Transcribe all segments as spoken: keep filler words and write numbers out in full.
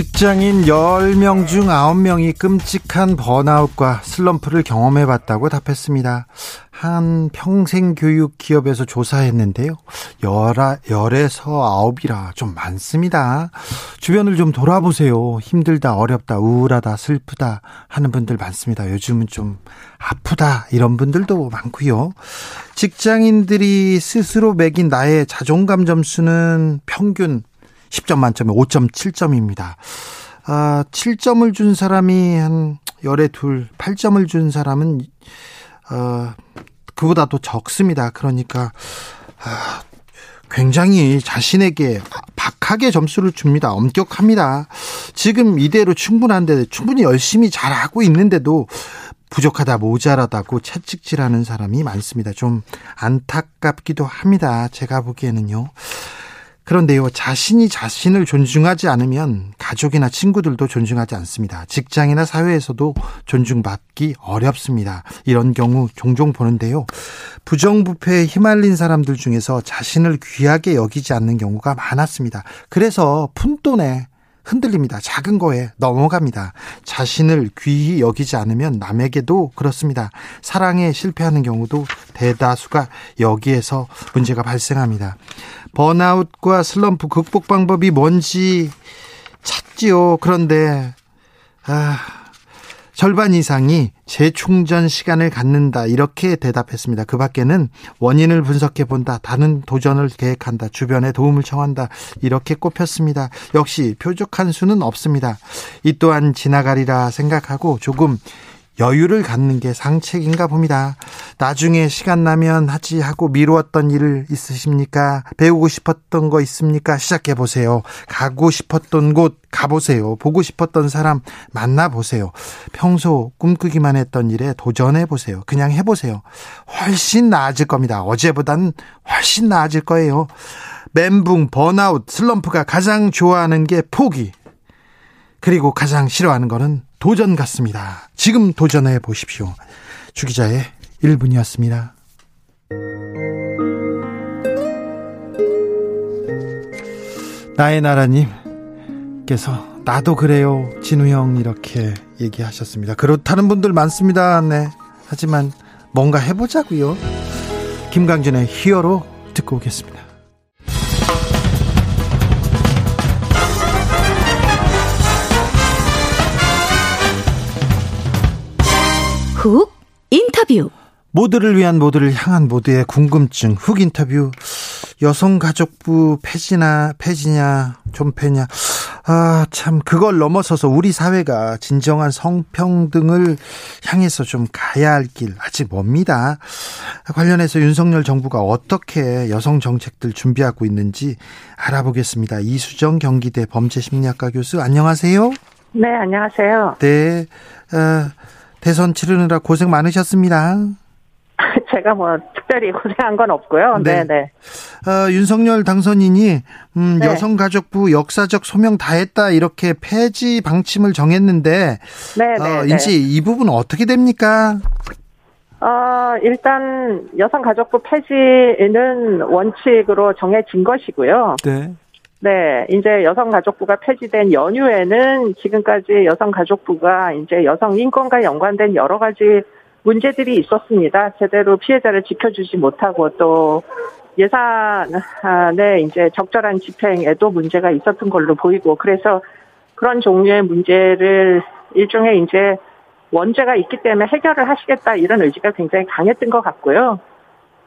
직장인 열 명 중 아홉 명이 끔찍한 번아웃과 슬럼프를 경험해봤다고 답했습니다. 한 평생교육기업에서 조사했는데요. 열에서 아홉이라 좀 많습니다. 주변을 좀 돌아보세요. 힘들다, 어렵다, 우울하다, 슬프다 하는 분들 많습니다. 요즘은 좀 아프다 이런 분들도 많고요. 직장인들이 스스로 매긴 나의 자존감 점수는 평균 십 점 만점에 오 점 칠 점입니다. 아, 칠 점을 준 사람이 한 열에 둘, 팔 점을 준 사람은 어, 그보다 더 적습니다. 그러니까 아, 굉장히 자신에게 박하게 점수를 줍니다. 엄격합니다. 지금 이대로 충분한데, 충분히 열심히 잘하고 있는데도 부족하다, 모자라다고 채찍질하는 사람이 많습니다. 좀 안타깝기도 합니다. 제가 보기에는요. 그런데요, 자신이 자신을 존중하지 않으면 가족이나 친구들도 존중하지 않습니다. 직장이나 사회에서도 존중받기 어렵습니다. 이런 경우 종종 보는데요. 부정부패에 휘말린 사람들 중에서 자신을 귀하게 여기지 않는 경우가 많았습니다. 그래서 푼돈에 흔들립니다. 작은 거에 넘어갑니다. 자신을 귀히 여기지 않으면 남에게도 그렇습니다. 사랑에 실패하는 경우도 대다수가 여기에서 문제가 발생합니다. 번아웃과 슬럼프 극복 방법이 뭔지 찾지요. 그런데 아, 절반 이상이 재충전 시간을 갖는다 이렇게 대답했습니다. 그 밖에는 원인을 분석해 본다, 다른 도전을 계획한다, 주변에 도움을 청한다 이렇게 꼽혔습니다. 역시 표적한 수는 없습니다. 이 또한 지나가리라 생각하고 조금 여유를 갖는 게 상책인가 봅니다. 나중에 시간 나면 하지 하고 미루었던 일을 있으십니까? 배우고 싶었던 거 있습니까? 시작해보세요. 가고 싶었던 곳 가보세요. 보고 싶었던 사람 만나보세요. 평소 꿈꾸기만 했던 일에 도전해보세요. 그냥 해보세요. 훨씬 나아질 겁니다. 어제보다는 훨씬 나아질 거예요. 멘붕, 번아웃, 슬럼프가 가장 좋아하는 게 포기, 그리고 가장 싫어하는 거는 도전 같습니다. 지금 도전해 보십시오. 주 기자의 일 분이었습니다. 나의 나라님께서 나도 그래요 진우 형 이렇게 얘기하셨습니다. 그렇다는 분들 많습니다. 네. 하지만 뭔가 해보자고요. 김강진의 히어로 듣고 오겠습니다. 훅 인터뷰. 모두를 위한, 모두를 향한, 모두의 궁금증 훅 인터뷰. 여성가족부 폐지나 폐지냐 존폐냐, 아, 참 그걸 넘어서서 우리 사회가 진정한 성평등을 향해서 좀 가야 할 길 아직 멉니다. 관련해서 윤석열 정부가 어떻게 여성 정책들 준비하고 있는지 알아보겠습니다. 이수정 경기대 범죄심리학과 교수, 안녕하세요. 네, 안녕하세요. 네. 어, 대선 치르느라 고생 많으셨습니다. 제가 뭐 특별히 고생한 건 없고요. 네, 네. 어, 윤석열 당선인이 음, 네. 여성가족부 역사적 소명 다했다 이렇게 폐지 방침을 정했는데, 네, 네, 어, 이제 네. 이 부분 어떻게 됩니까? 어, 일단 여성가족부 폐지는 원칙으로 정해진 것이고요. 네. 네, 이제 여성가족부가 폐지된 연휴에는 지금까지 여성가족부가 이제 여성인권과 연관된 여러 가지 문제들이 있었습니다. 제대로 피해자를 지켜주지 못하고 또 예산의 이제 적절한 집행에도 문제가 있었던 걸로 보이고, 그래서 그런 종류의 문제를 일종의 이제 원죄가 있기 때문에 해결을 하시겠다 이런 의지가 굉장히 강했던 것 같고요.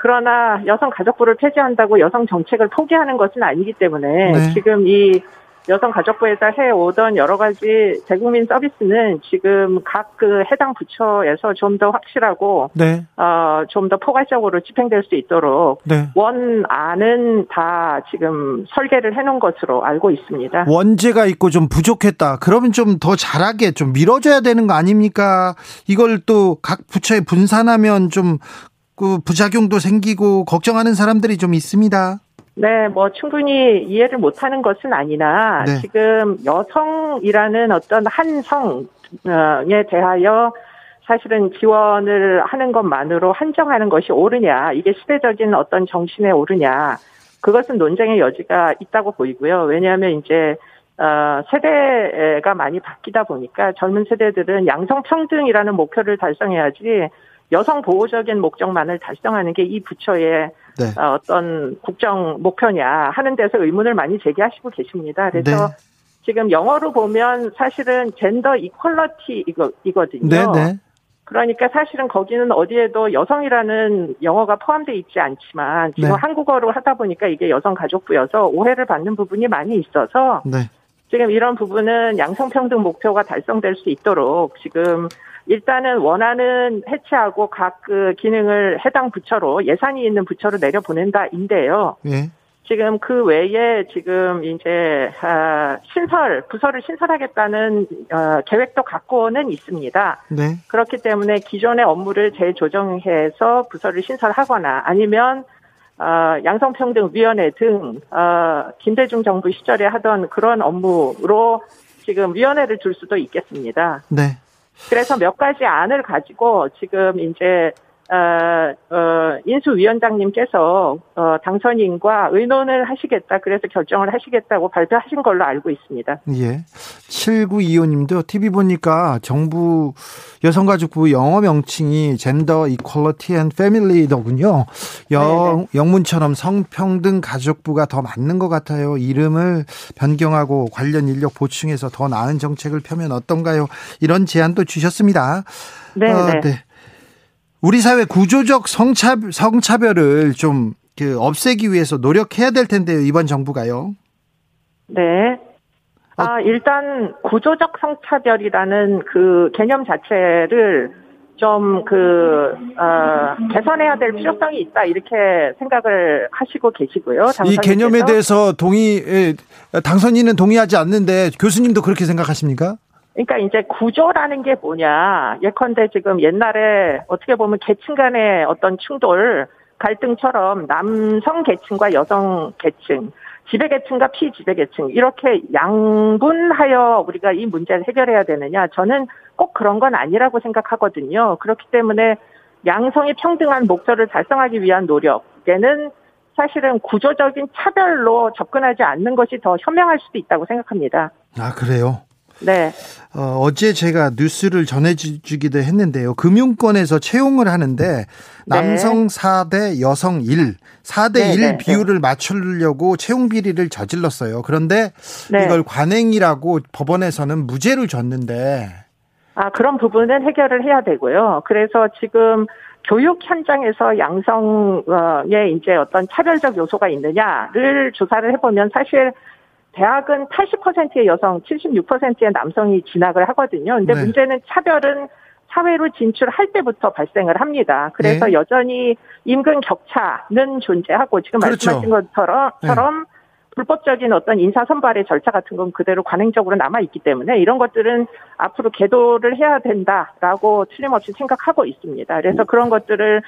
그러나 여성가족부를 폐지한다고 여성정책을 포기하는 것은 아니기 때문에 네. 지금 이 여성가족부에서 해오던 여러 가지 대국민 서비스는 지금 각 그 해당 부처에서 좀 더 확실하고 네. 어, 좀 더 포괄적으로 집행될 수 있도록 네. 원안은 다 지금 설계를 해놓은 것으로 알고 있습니다. 원제가 있고 좀 부족했다. 그러면 좀 더 잘하게 좀 밀어줘야 되는 거 아닙니까? 이걸 또 각 부처에 분산하면 좀 그 부작용도 생기고 걱정하는 사람들이 좀 있습니다. 네, 뭐 충분히 이해를 못하는 것은 아니나 네. 지금 여성이라는 어떤 한 성에 대하여 사실은 지원을 하는 것만으로 한정하는 것이 옳으냐, 이게 시대적인 어떤 정신에 옳으냐, 그것은 논쟁의 여지가 있다고 보이고요. 왜냐하면 이제 세대가 많이 바뀌다 보니까 젊은 세대들은 양성평등이라는 목표를 달성해야지 여성 보호적인 목적만을 달성하는 게 이 부처의 네. 어떤 국정 목표냐 하는 데서 의문을 많이 제기하시고 계십니다. 그래서 네. 지금 영어로 보면 사실은 젠더 이퀄러티 이거, 이거든요. 네, 네. 그러니까 사실은 거기는 어디에도 여성이라는 영어가 포함되어 있지 않지만 지금 네. 한국어로 하다 보니까 이게 여성가족부여서 오해를 받는 부분이 많이 있어서 네. 지금 이런 부분은 양성평등 목표가 달성될 수 있도록 지금 일단은 원하는 해체하고 각 그 기능을 해당 부처로 예산이 있는 부처로 내려보낸다인데요. 예. 지금 그 외에 지금 이제 신설 부서를 신설하겠다는 계획도 갖고는 있습니다. 네. 그렇기 때문에 기존의 업무를 재조정해서 부서를 신설하거나 아니면 양성평등위원회 등 김대중 정부 시절에 하던 그런 업무로 지금 위원회를 둘 수도 있겠습니다. 네. 그래서 몇 가지 안을 가지고 지금 이제 어, 어, 인수위원장님께서 어, 당선인과 의논을 하시겠다, 그래서 결정을 하시겠다고 발표하신 걸로 알고 있습니다. 예. 칠구이오 님도 티비 보니까 정부 여성가족부 영어 명칭이 젠더 이퀄러티 앤 패밀리더군요. 영, 영문처럼 성평등 가족부가 더 맞는 것 같아요. 이름을 변경하고 관련 인력 보충해서 더 나은 정책을 펴면 어떤가요? 이런 제안도 주셨습니다. 네네. 어, 네. 우리 사회 구조적 성차, 성차별을 좀 그 없애기 위해서 노력해야 될 텐데요, 이번 정부가요. 네. 아, 어. 일단 구조적 성차별이라는 그 개념 자체를 좀 그, 어, 개선해야 될 필요성이 있다, 이렇게 생각을 하시고 계시고요. 당선인께서. 이 개념에 대해서 동의, 당선인은 동의하지 않는데 교수님도 그렇게 생각하십니까? 그러니까 이제 구조라는 게 뭐냐. 예컨대 지금 옛날에 어떻게 보면 계층 간의 어떤 충돌, 갈등처럼 남성 계층과 여성 계층, 지배 계층과 피지배 계층, 이렇게 양분하여 우리가 이 문제를 해결해야 되느냐. 저는 꼭 그런 건 아니라고 생각하거든요. 그렇기 때문에 양성이 평등한 목표를 달성하기 위한 노력에는 사실은 구조적인 차별로 접근하지 않는 것이 더 현명할 수도 있다고 생각합니다. 아, 그래요? 네. 어, 어제 제가 뉴스를 전해주기도 했는데요. 금융권에서 채용을 하는데 네. 남성 사 대 여성 일, 사 대 네, 일 네, 비율을 네. 맞추려고 채용 비리를 저질렀어요. 그런데 네. 이걸 관행이라고 법원에서는 무죄를 줬는데. 아, 그런 부분은 해결을 해야 되고요. 그래서 지금 교육 현장에서 양성의 이제 어떤 차별적 요소가 있느냐를 조사를 해보면 사실 대학은 팔십 퍼센트의 여성, 칠십육 퍼센트의 남성이 진학을 하거든요. 근데 네. 문제는 차별은 사회로 진출할 때부터 발생을 합니다. 그래서 네. 여전히 임금 격차는 존재하고 지금 그렇죠. 말씀하신 것처럼 네. 불법적인 어떤 인사선발의 절차 같은 건 그대로 관행적으로 남아있기 때문에 이런 것들은 앞으로 계도를 해야 된다라고 틀림없이 생각하고 있습니다. 그래서 그런 것들을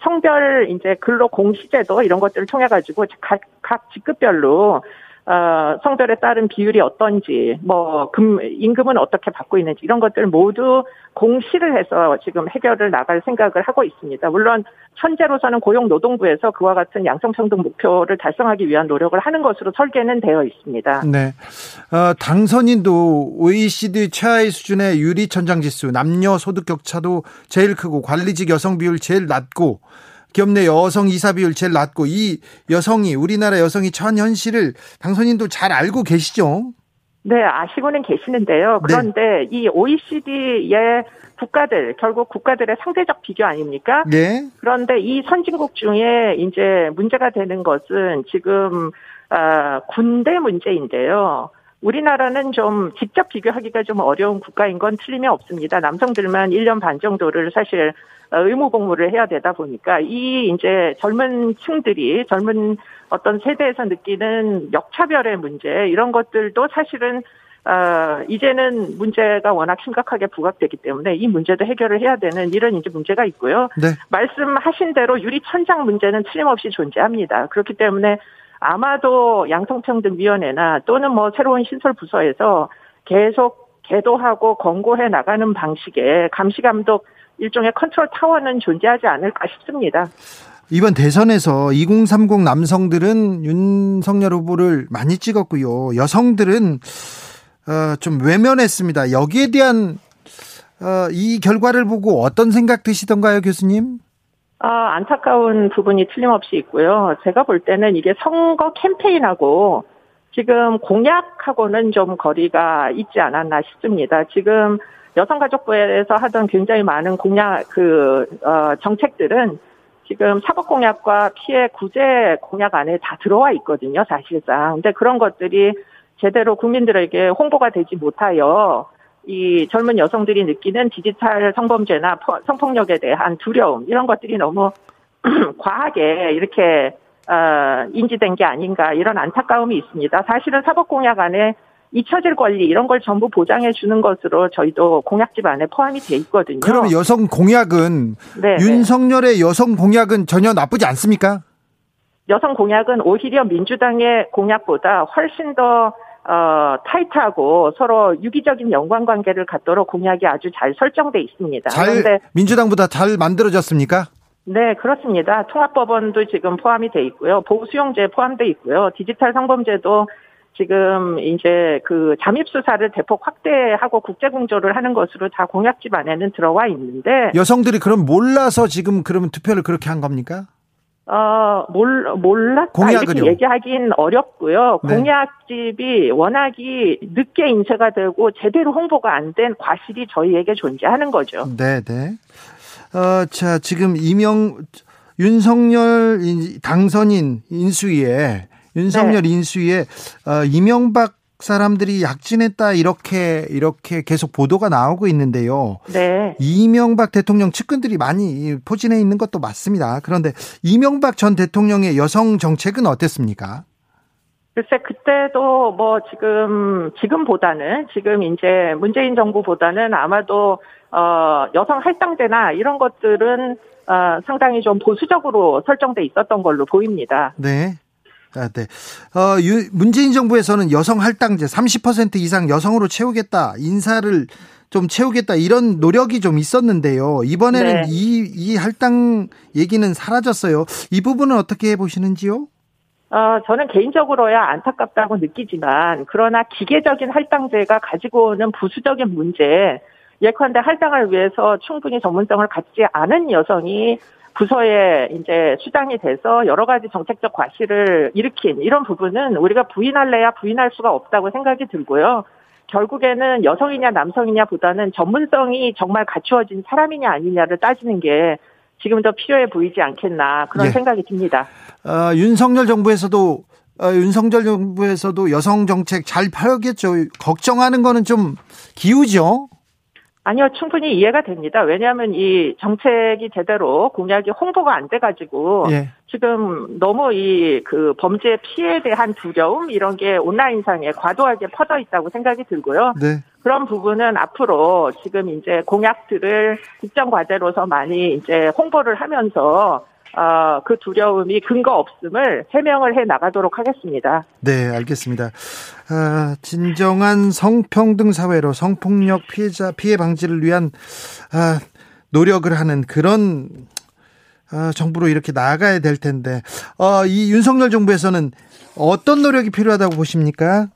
성별 이제 근로 공시제도 이런 것들을 통해 가지고 각, 각 직급별로 어, 성별에 따른 비율이 어떤지, 뭐, 금, 임금은 어떻게 받고 있는지, 이런 것들 모두 공시를 해서 지금 해결을 나갈 생각을 하고 있습니다. 물론, 현재로서는 고용노동부에서 그와 같은 양성평등 목표를 달성하기 위한 노력을 하는 것으로 설계는 되어 있습니다. 네. 어, 당선인도 오이시디 최하위 수준의 유리천장지수, 남녀 소득격차도 제일 크고, 관리직 여성 비율 제일 낮고, 기업 내 여성 이사 비율 제일 낮고, 이 여성이 우리나라 여성이 처한 현실을 당선인도 잘 알고 계시죠? 네, 아시고는 계시는데요. 그런데 네. 이 오이시디의 국가들, 결국 국가들의 상대적 비교 아닙니까? 네. 그런데 이 선진국 중에 이제 문제가 되는 것은 지금 어, 군대 문제인데요. 우리나라는 좀 직접 비교하기가 좀 어려운 국가인 건 틀림이 없습니다. 남성들만 일 년 반 정도를 사실 의무 복무를 해야 되다 보니까 이 이제 젊은 층들이 젊은 어떤 세대에서 느끼는 역차별의 문제 이런 것들도 사실은 어, 이제는 문제가 워낙 심각하게 부각되기 때문에 이 문제도 해결을 해야 되는 이런 이제 문제가 있고요. 네. 말씀하신 대로 유리천장 문제는 틀림없이 존재합니다. 그렇기 때문에 아마도 양성평등위원회나 또는 뭐 새로운 신설 부서에서 계속 계도하고 권고해 나가는 방식의 감시감독 일종의 컨트롤 타워는 존재하지 않을까 싶습니다. 이번 대선에서 이공삼공 남성들은 윤석열 후보를 많이 찍었고요. 여성들은 어, 좀 외면했습니다. 여기에 대한 어, 이 결과를 보고 어떤 생각 드시던가요, 교수님? 아, 안타까운 부분이 틀림없이 있고요. 제가 볼 때는 이게 선거 캠페인하고 지금 공약하고는 좀 거리가 있지 않았나 싶습니다. 지금 여성가족부에서 하던 굉장히 많은 공약, 그, 어, 정책들은 지금 사법공약과 피해 구제 공약 안에 다 들어와 있거든요, 사실상. 근데 그런 것들이 제대로 국민들에게 홍보가 되지 못하여 이 젊은 여성들이 느끼는 디지털 성범죄나 성폭력에 대한 두려움 이런 것들이 너무 과하게 이렇게 어, 인지된 게 아닌가 이런 안타까움이 있습니다. 사실은 사법공약 안에 잊혀질 권리 이런 걸 전부 보장해 주는 것으로 저희도 공약집 안에 포함이 돼 있거든요. 그럼 여성 공약은 네, 윤석열의 네. 여성 공약은 전혀 나쁘지 않습니까? 여성 공약은 오히려 민주당의 공약보다 훨씬 더 어, 타이트하고 서로 유기적인 연관관계를 갖도록 공약이 아주 잘 설정돼 있습니다. 잘, 그런데 민주당보다 잘 만들어졌습니까? 네, 그렇습니다. 통합법원도 지금 포함이 돼 있고요. 보호수용제 포함돼 있고요. 디지털 성범죄도 지금 이제 그 잠입수사를 대폭 확대하고 국제공조를 하는 것으로 다 공약집 안에는 들어와 있는데 여성들이 그럼 몰라서 지금 그러면 투표를 그렇게 한 겁니까? 어, 몰, 몰랐다 공약은요. 이렇게 얘기하긴 어렵고요. 네. 공약집이 워낙이 늦게 인쇄가 되고 제대로 홍보가 안 된 과실이 저희에게 존재하는 거죠. 네, 네. 어, 자, 지금 이명, 윤석열 당선인 인수위에, 윤석열 네. 인수위에, 어, 이명박 사람들이 약진했다, 이렇게, 이렇게 계속 보도가 나오고 있는데요. 네. 이명박 대통령 측근들이 많이 포진해 있는 것도 맞습니다. 그런데 이명박 전 대통령의 여성 정책은 어땠습니까? 글쎄, 그때도 뭐 지금, 지금보다는, 지금 이제 문재인 정부보다는 아마도, 어, 여성 할당제나 이런 것들은, 어, 상당히 좀 보수적으로 설정돼 있었던 걸로 보입니다. 네. 아, 네. 어, 문재인 정부에서는 여성 할당제 삼십 퍼센트 이상 여성으로 채우겠다, 인사를 좀 채우겠다 이런 노력이 좀 있었는데요. 이번에는 네. 이, 이 할당 얘기는 사라졌어요. 이 부분은 어떻게 보시는지요? 어, 저는 개인적으로야 안타깝다고 느끼지만 그러나 기계적인 할당제가 가지고 오는 부수적인 문제, 예컨대 할당을 위해서 충분히 전문성을 갖지 않은 여성이 부서에 이제 수장이 돼서 여러 가지 정책적 과실을 일으킨 이런 부분은 우리가 부인할래야 부인할 수가 없다고 생각이 들고요. 결국에는 여성이냐 남성이냐 보다는 전문성이 정말 갖추어진 사람이냐 아니냐를 따지는 게 지금 더 필요해 보이지 않겠나 그런 네. 생각이 듭니다. 어, 윤석열 정부에서도 어, 윤석열 정부에서도 여성 정책 잘 펴겠죠. 걱정하는 거는 좀 기우죠. 아니요, 충분히 이해가 됩니다. 왜냐하면 이 정책이 제대로 공약이 홍보가 안 돼가지고 예. 지금 너무 이 그 범죄 피해에 대한 두려움 이런 게 온라인상에 과도하게 퍼져 있다고 생각이 들고요. 네. 그런 부분은 앞으로 지금 이제 공약들을 국정 과제로서 많이 이제 홍보를 하면서 어, 그 두려움이 근거 없음을 해명을 해 나가도록 하겠습니다. 네, 알겠습니다. 아, 진정한 성평등 사회로 성폭력 피해자 피해 방지를 위한 아, 노력을 하는 그런 아, 정부로 이렇게 나아가야 될 텐데 어, 이 윤석열 정부에서는 어떤 노력이 필요하다고 보십니까?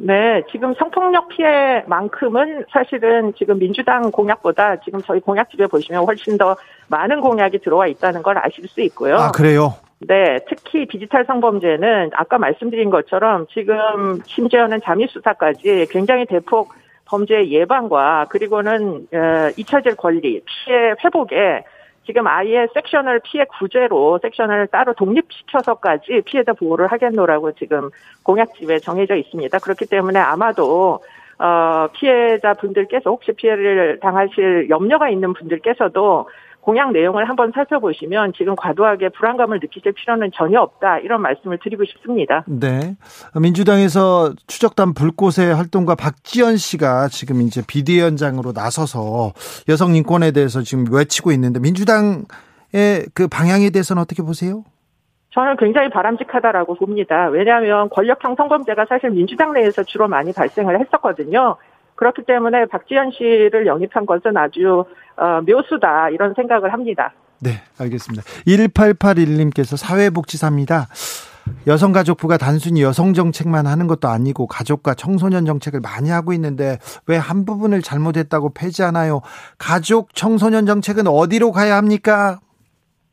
네, 지금 성폭력 피해만큼은 사실은 지금 민주당 공약보다 지금 저희 공약집에 보시면 훨씬 더 많은 공약이 들어와 있다는 걸 아실 수 있고요. 아, 그래요? 네, 특히 디지털 성범죄는 아까 말씀드린 것처럼 지금 심지어는 잠입수사까지 굉장히 대폭 범죄 예방과 그리고는 잊혀질 권리, 피해 회복에 지금 아예 섹션을 피해 구제로 섹션을 따로 독립시켜서까지 피해자 보호를 하겠노라고 지금 공약집에 정해져 있습니다. 그렇기 때문에 아마도 어, 피해자분들께서 혹시 피해를 당하실 염려가 있는 분들께서도 공약 내용을 한번 살펴보시면 지금 과도하게 불안감을 느끼실 필요는 전혀 없다, 이런 말씀을 드리고 싶습니다. 네, 민주당에서 추적단 불꽃의 활동가 박지연 씨가 지금 이제 비대위원장으로 나서서 여성 인권에 대해서 지금 외치고 있는데 민주당의 그 방향에 대해서는 어떻게 보세요? 저는 굉장히 바람직하다라고 봅니다. 왜냐하면 권력형 성범죄가 사실 민주당 내에서 주로 많이 발생을 했었거든요. 그렇기 때문에 박지연 씨를 영입한 것은 아주 어, 묘수다, 이런 생각을 합니다. 네, 알겠습니다. 일팔팔일 님께서 사회복지사입니다. 여성가족부가 단순히 여성정책만 하는 것도 아니고 가족과 청소년 정책을 많이 하고 있는데 왜 한 부분을 잘못했다고 폐지하나요? 가족, 청소년 정책은 어디로 가야 합니까?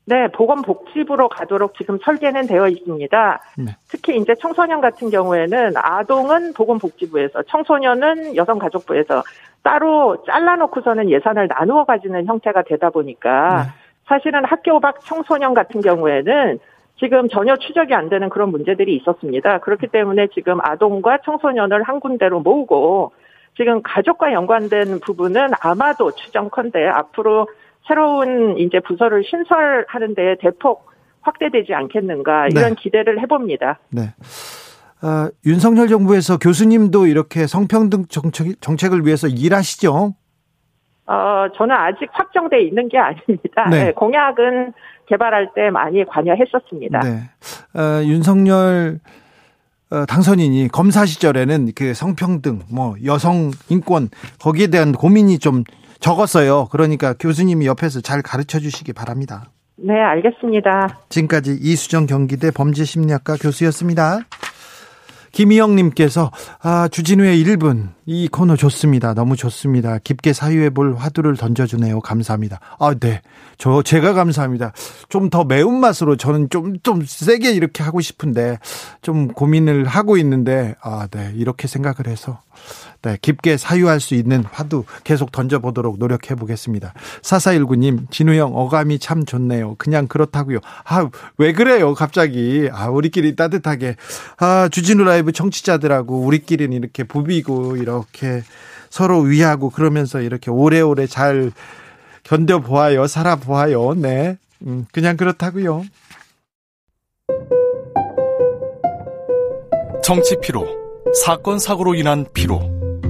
네, 보건복지부로 가도록 지금 설계는 되어 있습니다. 네. 특히 이제 청소년 같은 경우에는 아동은 보건복지부에서, 청소년은 여성가족부에서 따로 잘라놓고서는 예산을 나누어 가지는 형태가 되다 보니까 네. 사실은 학교 밖 청소년 같은 경우에는 지금 전혀 추적이 안 되는 그런 문제들이 있었습니다. 그렇기 때문에 지금 아동과 청소년을 한 군데로 모으고 지금 가족과 연관된 부분은 아마도 추정컨대 앞으로 새로운 이제 부서를 신설하는 데 대폭 확대되지 않겠는가, 이런 네. 기대를 해봅니다. 네. 어, 윤석열 정부에서 교수님도 이렇게 성평등 정책, 정책을 위해서 일하시죠? 어, 저는 아직 확정돼 있는 게 아닙니다. 네. 네, 공약은 개발할 때 많이 관여했었습니다. 네. 어, 윤석열 당선인이 검사 시절에는 그 성평등, 뭐 여성 인권 거기에 대한 고민이 좀 적었어요. 그러니까 교수님이 옆에서 잘 가르쳐 주시기 바랍니다. 네, 알겠습니다. 지금까지 이수정 경기대 범죄심리학과 교수였습니다. 김희영님께서 아, 주진우의 일 분 이 코너 좋습니다. 너무 좋습니다. 깊게 사유해 볼 화두를 던져주네요. 감사합니다. 아, 네, 저 제가 감사합니다. 좀 더 매운 맛으로 저는 좀 좀 세게 이렇게 하고 싶은데 좀 고민을 하고 있는데 아, 네, 이렇게 생각을 해서 네, 깊게 사유할 수 있는 화두 계속 던져보도록 노력해 보겠습니다. 사사일구 님, 진우 형 어감이 참 좋네요. 그냥 그렇다고요. 아, 왜 그래요 갑자기. 아, 우리끼리 따뜻하게 아, 주진우 라이브 청취자들하고 우리끼리는 이렇게 부비고 이렇게 서로 위하고 그러면서 이렇게 오래오래 잘 견뎌보아요, 살아보아요. 네, 음, 그냥 그렇다고요. 정치 피로, 사건 사고로 인한 피로,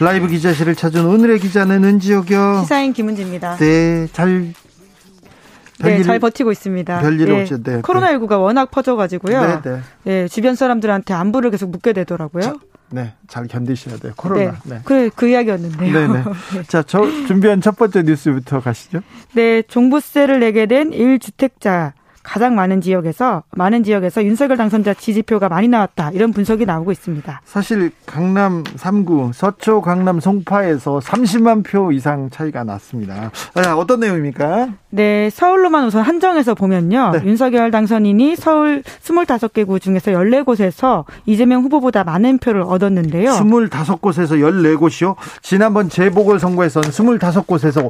라이브 기자실을 찾은 오늘의 기자는 은지옥이요. 시사인 김은지입니다. 네, 잘, 네, 일, 잘 버티고 있습니다. 별일 네, 없죠. 네, 코로나십구가 네. 워낙 퍼져가지고요. 네, 네. 네, 주변 사람들한테 안부를 계속 묻게 되더라고요. 자, 네, 잘 견디셔야 돼요. 코로나. 네, 네. 그래, 그 이야기였는데요. 네, 네. 네. 자, 저 준비한 첫 번째 뉴스부터 가시죠. 네, 종부세를 내게 된 일 주택자. 가장 많은 지역에서 많은 지역에서 윤석열 당선자 지지표가 많이 나왔다, 이런 분석이 나오고 있습니다. 사실 강남 삼 구, 서초, 강남, 송파에서 삼십만 표 이상 차이가 났습니다. 아, 어떤 내용입니까? 네, 서울로만 우선 한정해서 보면요. 네. 윤석열 당선인이 서울 스물다섯 개 구 중에서 열네 곳에서 이재명 후보보다 많은 표를 얻었는데요. 스물다섯 곳에서 열네 곳이요? 지난번 재보궐선거에서는 스물다섯 곳에서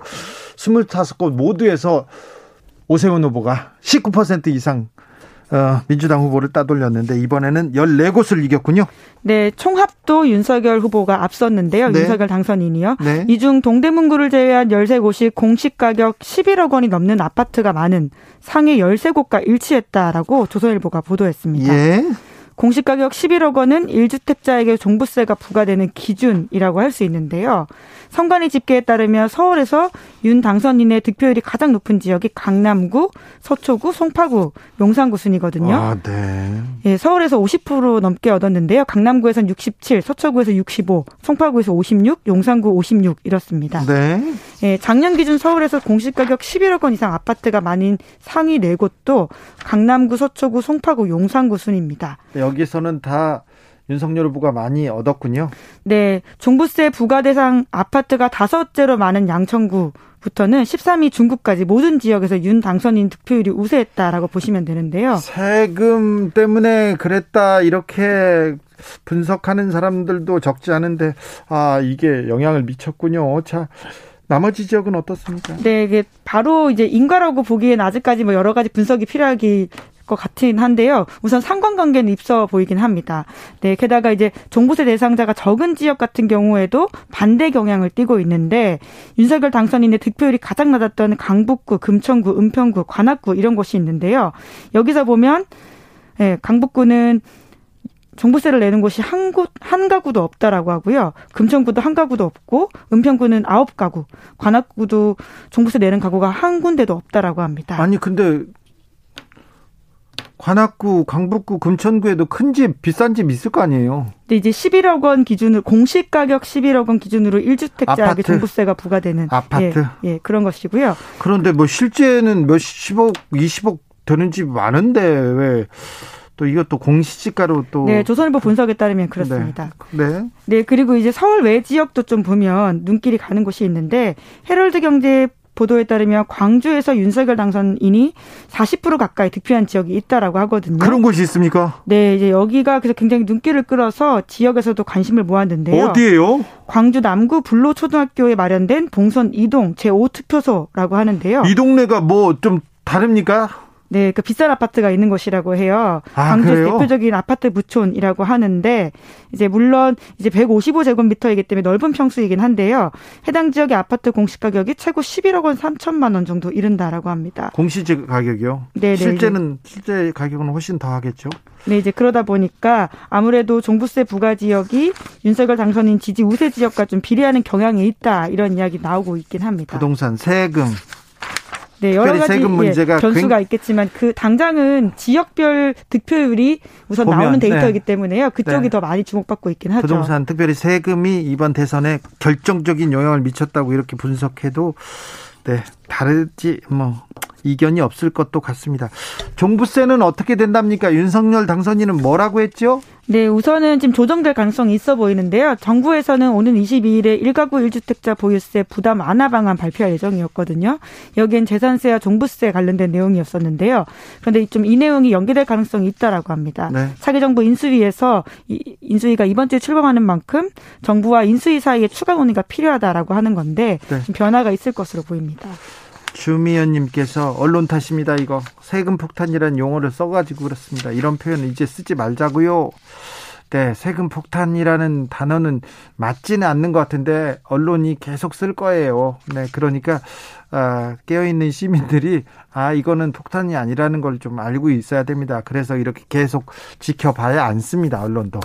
스물다섯 곳 모두에서 오세훈 후보가 십구 퍼센트 이상 민주당 후보를 따돌렸는데 이번에는 열네 곳을 이겼군요. 네, 총합도 윤석열 후보가 앞섰는데요. 네. 윤석열 당선인이요. 네. 이 중 동대문구를 제외한 열세 곳이 공시가격 십일억 원이 넘는 아파트가 많은 상위 열세 곳과 일치했다라고 조선일보가 보도했습니다. 예. 공시가격 십일억 원은 일 주택자에게 종부세가 부과되는 기준이라고 할 수 있는데요. 선관위 집계에 따르면 서울에서 윤 당선인의 득표율이 가장 높은 지역이 강남구, 서초구, 송파구, 용산구 순이거든요. 아, 네. 예, 서울에서 오십 퍼센트 넘게 얻었는데요. 강남구에서는 육십칠, 서초구에서 육십오, 송파구에서 오십육, 용산구 오십육 이렇습니다. 네. 예, 작년 기준 서울에서 공시가격 십일억 원 이상 아파트가 많은 상위 네 곳도 강남구, 서초구, 송파구, 용산구 순입니다. 여기서는 다 윤석열 후보가 많이 얻었군요. 네. 종부세 부과 대상 아파트가 다섯째로 많은 양천구부터는 십삼 위 중구까지 모든 지역에서 윤 당선인 득표율이 우세했다라고 보시면 되는데요. 세금 때문에 그랬다 이렇게 분석하는 사람들도 적지 않은데 아 이게 영향을 미쳤군요. 자. 나머지 지역은 어떻습니까? 네, 이게 바로 이제 인과라고 보기엔 아직까지 뭐 여러 가지 분석이 필요하기 것 같긴 한데요. 우선 상관관계는 입서 보이긴 합니다. 네, 게다가 이제 종부세 대상자가 적은 지역 같은 경우에도 반대 경향을 띠고 있는데 윤석열 당선인의 득표율이 가장 낮았던 강북구, 금천구, 은평구, 관악구 이런 곳이 있는데요. 여기서 보면 네, 강북구는 종부세를 내는 곳이 한 곳, 한 가구도 없다라고 하고요. 금천구도 한 가구도 없고, 은평구는 아홉 가구, 관악구도 종부세 내는 가구가 한 군데도 없다라고 합니다. 아니, 근데, 관악구, 강북구, 금천구에도 큰 집, 비싼 집 있을 거 아니에요? 근데 이제 십일억 원 기준으로, 공시가격 십일억 원 기준으로 일주택자에게 종부세가 부과되는. 아파트. 예, 예, 그런 것이고요. 그런데 뭐 실제는 몇십억, 이십억 되는 집 많은데, 왜. 또 이것도 공시지가로 또. 네, 조선일보 분석에 따르면 그렇습니다. 네. 네. 네, 그리고 이제 서울 외 지역도 좀 보면 눈길이 가는 곳이 있는데 헤럴드경제 보도에 따르면 광주에서 윤석열 당선인이 사십 퍼센트 가까이 득표한 지역이 있다라고 하거든요. 그런 곳이 있습니까? 네, 이제 여기가 그래서 굉장히 눈길을 끌어서 지역에서도 관심을 모았는데요. 어디예요? 광주 남구 불로초등학교에 마련된 봉선 이 동 제오 투표소라고 하는데요. 이 동네가 뭐 좀 다릅니까? 네, 그 비싼 아파트가 있는 곳이라고 해요. 아, 광주 대표적인 아파트 부촌이라고 하는데 이제 물론 이제 백오십오 제곱미터이기 때문에 넓은 평수이긴 한데요. 해당 지역의 아파트 공시 가격이 최고 십일억 원 삼천만 원 정도 이른다라고 합니다. 공시 가격이요? 네, 실제는 실제 가격은 훨씬 더 하겠죠. 네, 이제 그러다 보니까 아무래도 종부세 부과 지역이 윤석열 당선인 지지 우세 지역과 좀 비례하는 경향이 있다 이런 이야기 나오고 있긴 합니다. 부동산 세금. 네, 여러 가지 세금 문제가 예, 변수가 굉... 있겠지만 그 당장은 지역별 득표율이 우선 보면, 나오는 데이터이기 네. 때문에요. 그쪽이 네. 더 많이 주목받고 있긴 하죠. 부동산 특별히 세금이 이번 대선에 결정적인 영향을 미쳤다고 이렇게 분석해도 네, 다르지 뭐 이견이 없을 것도 같습니다. 종부세는 어떻게 된답니까? 윤석열 당선인은 뭐라고 했죠? 네, 우선은 지금 조정될 가능성이 있어 보이는데요. 정부에서는 오는 이십이 일에 일 가구 일 주택자 보유세 부담 완화 방안 발표할 예정이었거든요. 여기엔 재산세와 종부세 관련된 내용이었었는데요. 그런데 좀 이 내용이 연기될 가능성이 있다라고 합니다. 네. 차기 정부 인수위에서 인수위가 이번 주에 출범하는 만큼 정부와 인수위 사이에 추가 논의가 필요하다라고 하는 건데 네. 좀 변화가 있을 것으로 보입니다. 주미연님께서 언론 탓입니다. 이거 세금 폭탄이라는 용어를 써가지고 그렇습니다. 이런 표현은 이제 쓰지 말자고요. 네, 세금 폭탄이라는 단어는 맞지는 않는 것 같은데 언론이 계속 쓸 거예요. 네, 그러니까 아, 깨어있는 시민들이 아 이거는 폭탄이 아니라는 걸 좀 알고 있어야 됩니다. 그래서 이렇게 계속 지켜봐야 않습니다. 언론도.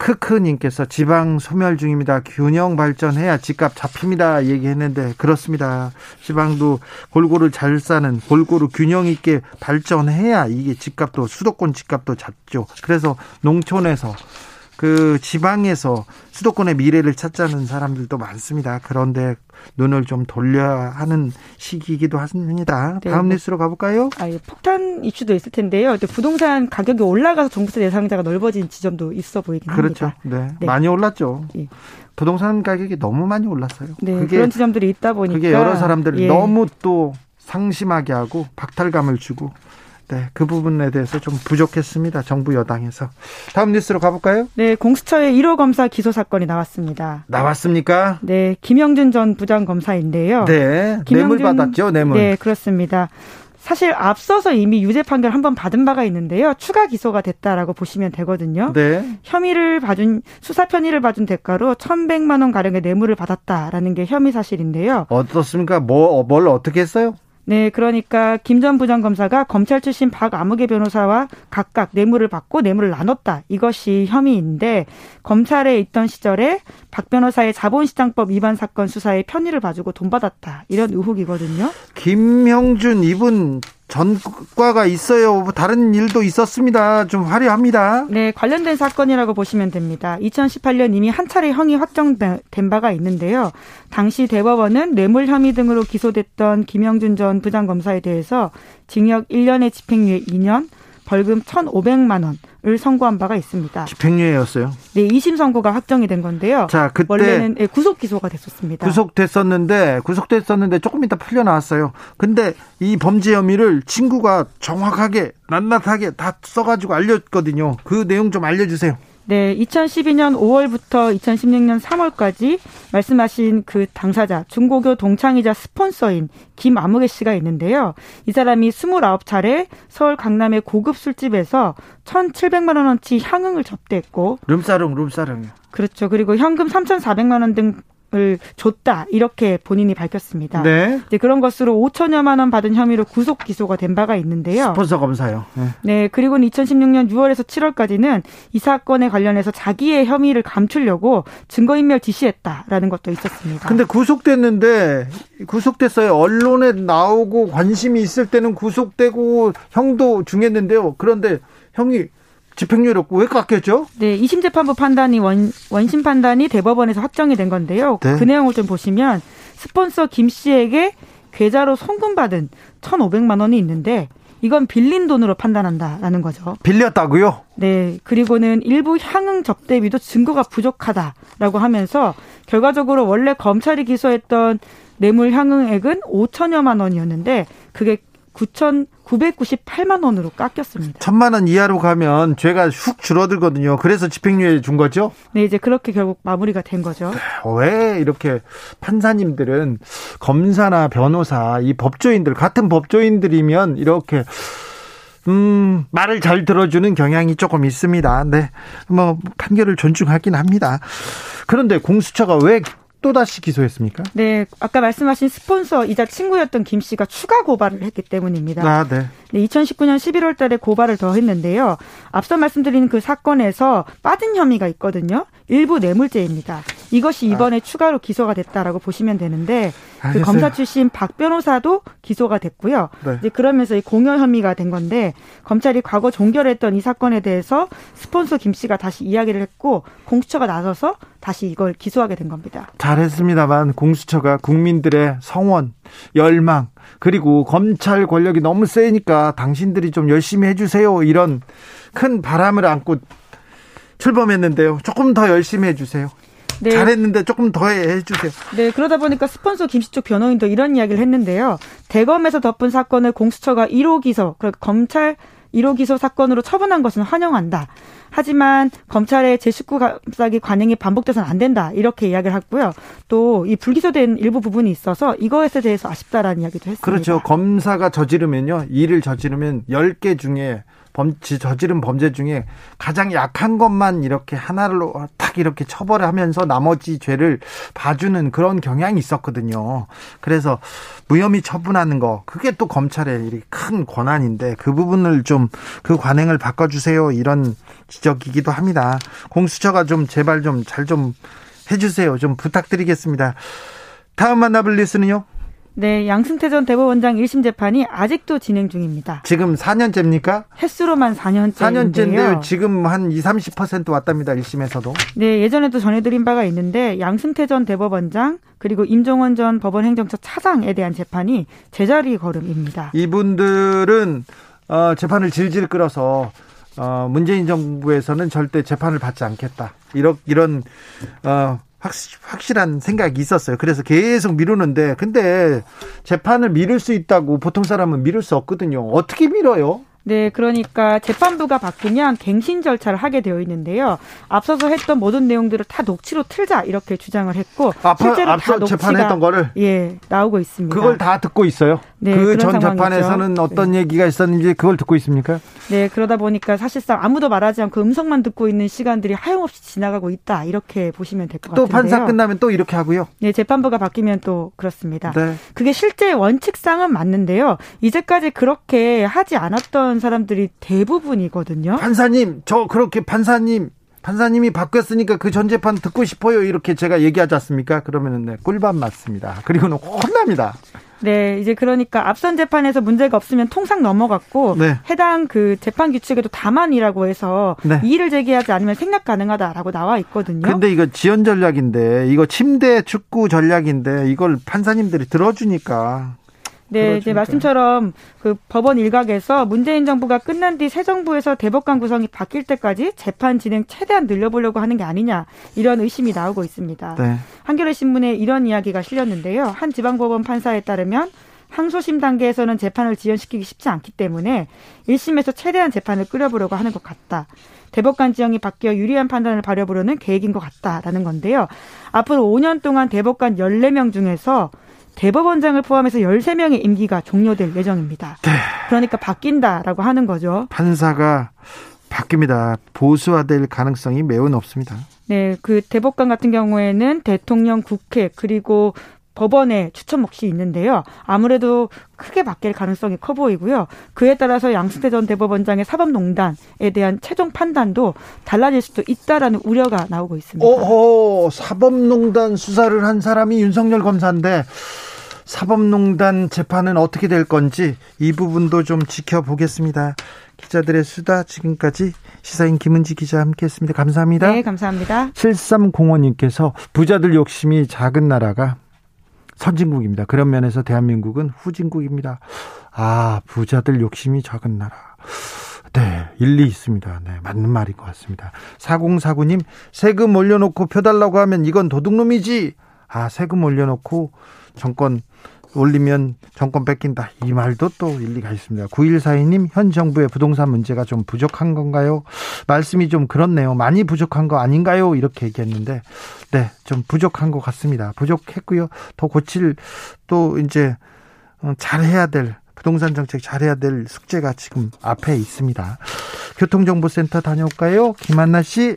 크크님께서 지방 소멸 중입니다. 균형 발전해야 집값 잡힙니다. 얘기했는데 그렇습니다. 지방도 골고루 잘 사는 골고루 균형 있게 발전해야 이게 집값도 수도권 집값도 잡죠. 그래서 농촌에서 그 지방에서 수도권의 미래를 찾자는 사람들도 많습니다. 그런데 눈을 좀 돌려야 하는 시기이기도 합니다. 네, 다음 뉴스로 가볼까요? 아, 예, 폭탄 이슈도 있을 텐데요. 또 부동산 가격이 올라가서 종부세 대상자가 넓어진 지점도 있어 보이긴 그렇죠. 합니다. 그렇죠. 네. 네. 많이 올랐죠. 예. 부동산 가격이 너무 많이 올랐어요. 네, 그게, 그런 지점들이 있다 보니까. 그게 여러 사람들을 예. 너무 또 상심하게 하고 박탈감을 주고. 네, 그 부분에 대해서 좀 부족했습니다. 정부 여당에서. 다음 뉴스로 가볼까요? 네, 공수처의 일 호 검사 기소 사건이 나왔습니다. 나왔습니까? 네, 김영준 전 부장검사인데요. 네, 김영준, 뇌물 받았죠, 뇌물. 네, 그렇습니다. 사실 앞서서 이미 유죄 판결 한번 받은 바가 있는데요. 추가 기소가 됐다라고 보시면 되거든요. 네. 혐의를 봐준 수사 편의를 봐준 대가로 천백만 원 가량의 뇌물을 받았다라는 게 혐의 사실인데요. 어떻습니까? 뭐 뭘 어떻게 했어요? 네, 그러니까 김 전 부장검사가 검찰 출신 박아무개 변호사와 각각 뇌물을 받고 뇌물을 나눴다. 이것이 혐의인데 검찰에 있던 시절에 박 변호사의 자본시장법 위반 사건 수사에 편의를 봐주고 돈 받았다. 이런 의혹이거든요. 김형준 이분 전과가 있어요. 다른 일도 있었습니다. 좀 화려합니다. 네, 관련된 사건이라고 보시면 됩니다. 이천십팔 년 이미 한 차례 형이 확정된 바가 있는데요. 당시 대법원은 뇌물 혐의 등으로 기소됐던 김영준 전 부장검사에 대해서 징역 일 년에 집행유예 이 년, 벌금 천오백만 원을 선고한 바가 있습니다. 집행유예였어요? 네, 이 심 선고가 확정이 된 건데요. 자, 그때 원래는 네, 구속 기소가 됐었습니다. 구속됐었는데 구속됐었는데 조금 이따 풀려 나왔어요. 근데 이 범죄 혐의를 친구가 정확하게 낱낱하게 다 써가지고 알렸거든요. 그 내용 좀 알려주세요. 네, 이천십이 년 오월부터 이천십육 년 삼월까지 말씀하신 그 당사자, 중고교 동창이자 스폰서인 김아무개 씨가 있는데요. 이 사람이 스물아홉 차례 서울 강남의 고급 술집에서 천칠백만 원어치 향응을 접대했고. 룸사롱, 룸사롱. 그렇죠. 그리고 현금 삼천사백만 원 등 을 줬다 이렇게 본인이 밝혔습니다. 네. 이제 그런 것으로 오천여만 원 받은 혐의로 구속 기소가 된 바가 있는데요. 스폰서 검사요. 네. 네. 그리고는 이천십육 년 유월에서 칠월까지는 이 사건에 관련해서 자기의 혐의를 감추려고 증거인멸 지시했다라는 것도 있었습니다. 근데 구속됐는데 구속됐어요. 언론에 나오고 관심이 있을 때는 구속되고 형도 중했는데요. 그런데 형이 집행유예 없고 왜 깎였죠? 네, 이 심 재판부 판단이 원, 원심 판단이 대법원에서 확정이 된 건데요. 네. 그 내용을 좀 보시면 스폰서 김 씨에게 계좌로 송금받은 천오백만 원이 있는데 이건 빌린 돈으로 판단한다라는 거죠. 빌렸다고요? 네, 그리고는 일부 향응 접대비도 증거가 부족하다라고 하면서 결과적으로 원래 검찰이 기소했던 뇌물 향응액은 오천여만 원이었는데 그게 구천구백구십팔만 원으로 깎였습니다. 천만 원 이하로 가면 죄가 훅 줄어들거든요. 그래서 집행유예 준 거죠? 네, 이제 그렇게 결국 마무리가 된 거죠. 왜 이렇게 판사님들은 검사나 변호사, 이 법조인들, 같은 법조인들이면 이렇게 음, 말을 잘 들어주는 경향이 조금 있습니다. 네, 뭐 판결을 존중하긴 합니다. 그런데 공수처가 왜 또다시 기소했습니까? 네, 아까 말씀하신 스폰서이자 친구였던 김 씨가 추가 고발을 했기 때문입니다. 아, 네. 네, 이천십구 년 십일월 달에 고발을 더 했는데요. 앞서 말씀드린 그 사건에서 빠진 혐의가 있거든요. 일부 뇌물죄입니다. 이것이 이번에 아. 추가로 기소가 됐다라고 보시면 되는데 알겠어요. 그 검사 출신 박 변호사도 기소가 됐고요. 네. 이제 그러면서 이 공여 혐의가 된 건데 검찰이 과거 종결했던 이 사건에 대해서 스폰서 김 씨가 다시 이야기를 했고 공수처가 나서서 다시 이걸 기소하게 된 겁니다. 잘했습니다만 공수처가 국민들의 성원, 열망 그리고 검찰 권력이 너무 세니까 당신들이 좀 열심히 해주세요 이런 큰 바람을 안고 출범했는데요. 조금 더 열심히 해주세요. 네. 잘했는데 조금 더 해주세요. 네, 그러다 보니까 스폰서 김씨 쪽 변호인도 이런 이야기를 했는데요. 대검에서 덮은 사건을 공수처가 일 호 기소, 그러니까 검찰 일 호 기소 사건으로 처분한 것은 환영한다. 하지만 검찰의 제십구 감싸기 관행이 반복돼서는 안 된다. 이렇게 이야기를 했고요. 또 이 불기소된 일부 부분이 있어서 이거에 대해서 아쉽다라는 이야기도 했습니다. 그렇죠. 검사가 저지르면요. 일을 저지르면 열 개 중에 범, 저지른 범죄 중에 가장 약한 것만 이렇게 하나로 탁 이렇게 처벌하면서 나머지 죄를 봐주는 그런 경향이 있었거든요. 그래서 무혐의 처분하는 거 그게 또 검찰의 큰 권한인데 그 부분을 좀 그 관행을 바꿔주세요 이런 지적이기도 합니다. 공수처가 좀 제발 좀 잘 좀 해주세요. 좀 부탁드리겠습니다. 다음 만나볼 뉴스는요. 네, 양승태 전 대법원장 일 심 재판이 아직도 진행 중입니다. 지금 사 년째입니까? 횟수로만 사 년째인데요. 사 년째인데요. 지금 한 이십, 삼십 퍼센트 왔답니다. 일 심에서도. 네, 예전에도 전해드린 바가 있는데 양승태 전 대법원장 그리고 임종원 전 법원행정처 차장에 대한 재판이 제자리 걸음입니다. 이분들은 어, 재판을 질질 끌어서 어, 문재인 정부에서는 절대 재판을 받지 않겠다. 이런, 이런 어, 확실한 생각이 있었어요. 그래서 계속 미루는데 근데 재판을 미룰 수 있다고 보통 사람은 미룰 수 없거든요. 어떻게 미뤄요? 네, 그러니까 재판부가 바뀌면 갱신 절차를 하게 되어 있는데요. 앞서서 했던 모든 내용들을 다 녹취로 틀자 이렇게 주장을 했고 앞서, 실제로 앞서 다 녹취가 재판했던 거를 예, 나오고 있습니다. 그걸 다 듣고 있어요? 네, 그 전 재판에서는 상황이죠. 어떤 네. 얘기가 있었는지 그걸 듣고 있습니까? 네, 그러다 보니까 사실상 아무도 말하지 않고 음성만 듣고 있는 시간들이 하염없이 지나가고 있다. 이렇게 보시면 될 것 같은데요. 또 판사 끝나면 또 이렇게 하고요. 네, 재판부가 바뀌면 또 그렇습니다. 네. 그게 실제 원칙상은 맞는데요. 이제까지 그렇게 하지 않았던 사람들이 대부분이거든요. 판사님, 저 그렇게 판사님. 판사님이 바뀌었으니까 그 전 재판 듣고 싶어요. 이렇게 제가 얘기하지 않습니까? 그러면은 네, 꿀밤 맞습니다. 그리고는 혼납니다. 네, 이제 그러니까 앞선 재판에서 문제가 없으면 통상 넘어갔고 네. 해당 그 재판 규칙에도 다만이라고 해서 네. 이의를 제기하지 않으면 생략 가능하다라고 나와 있거든요. 근데 이거 지연 전략인데 이거 침대 축구 전략인데 이걸 판사님들이 들어주니까. 네, 들어주니까. 이제 말씀처럼 그 법원 일각에서 문재인 정부가 끝난 뒤 새 정부에서 대법관 구성이 바뀔 때까지 재판 진행 최대한 늘려보려고 하는 게 아니냐 이런 의심이 나오고 있습니다. 네. 한겨레신문에 이런 이야기가 실렸는데요. 한 지방법원 판사에 따르면 항소심 단계에서는 재판을 지연시키기 쉽지 않기 때문에 일 심에서 최대한 재판을 끌어보려고 하는 것 같다. 대법관 지형이 바뀌어 유리한 판단을 발휘해보려는 계획인 것 같다라는 건데요. 앞으로 오 년 동안 대법관 열네 명 중에서 대법원장을 포함해서 열세 명의 임기가 종료될 예정입니다. 네. 그러니까 바뀐다라고 하는 거죠. 판사가 바뀝니다. 보수화될 가능성이 매우 높습니다. 네, 그 대법관 같은 경우에는 대통령, 국회 그리고 법원의 추천 몫이 있는데요. 아무래도 크게 바뀔 가능성이 커 보이고요. 그에 따라서 양승태 전 대법원장의 사법농단에 대한 최종 판단도 달라질 수도 있다라는 우려가 나오고 있습니다. 오호, 사법농단 수사를 한 사람이 윤석열 검사인데 사법농단 재판은 어떻게 될 건지 이 부분도 좀 지켜보겠습니다. 기자들의 수다 지금까지 시사인 김은지 기자 함께했습니다. 감사합니다. 네, 감사합니다. 칠삼공오 님께서 부자들 욕심이 작은 나라가 선진국입니다. 그런 면에서 대한민국은 후진국입니다. 아, 부자들 욕심이 작은 나라. 네, 일리 있습니다. 네, 맞는 말인 것 같습니다. 사공사구 님, 세금 올려놓고 표 달라고 하면 이건 도둑놈이지. 아, 세금 올려놓고 정권 올리면 정권 뺏긴다. 이 말도 또 일리가 있습니다. 구일사이 님, 현 정부의 부동산 문제가 좀 부족한 건가요? 말씀이 좀 그렇네요. 많이 부족한 거 아닌가요? 이렇게 얘기했는데, 네, 좀 부족한 것 같습니다. 부족했고요. 더 고칠, 또 이제 잘해야 될, 부동산 정책 잘해야 될 숙제가 지금 앞에 있습니다. 교통정보센터 다녀올까요? 김한나 씨.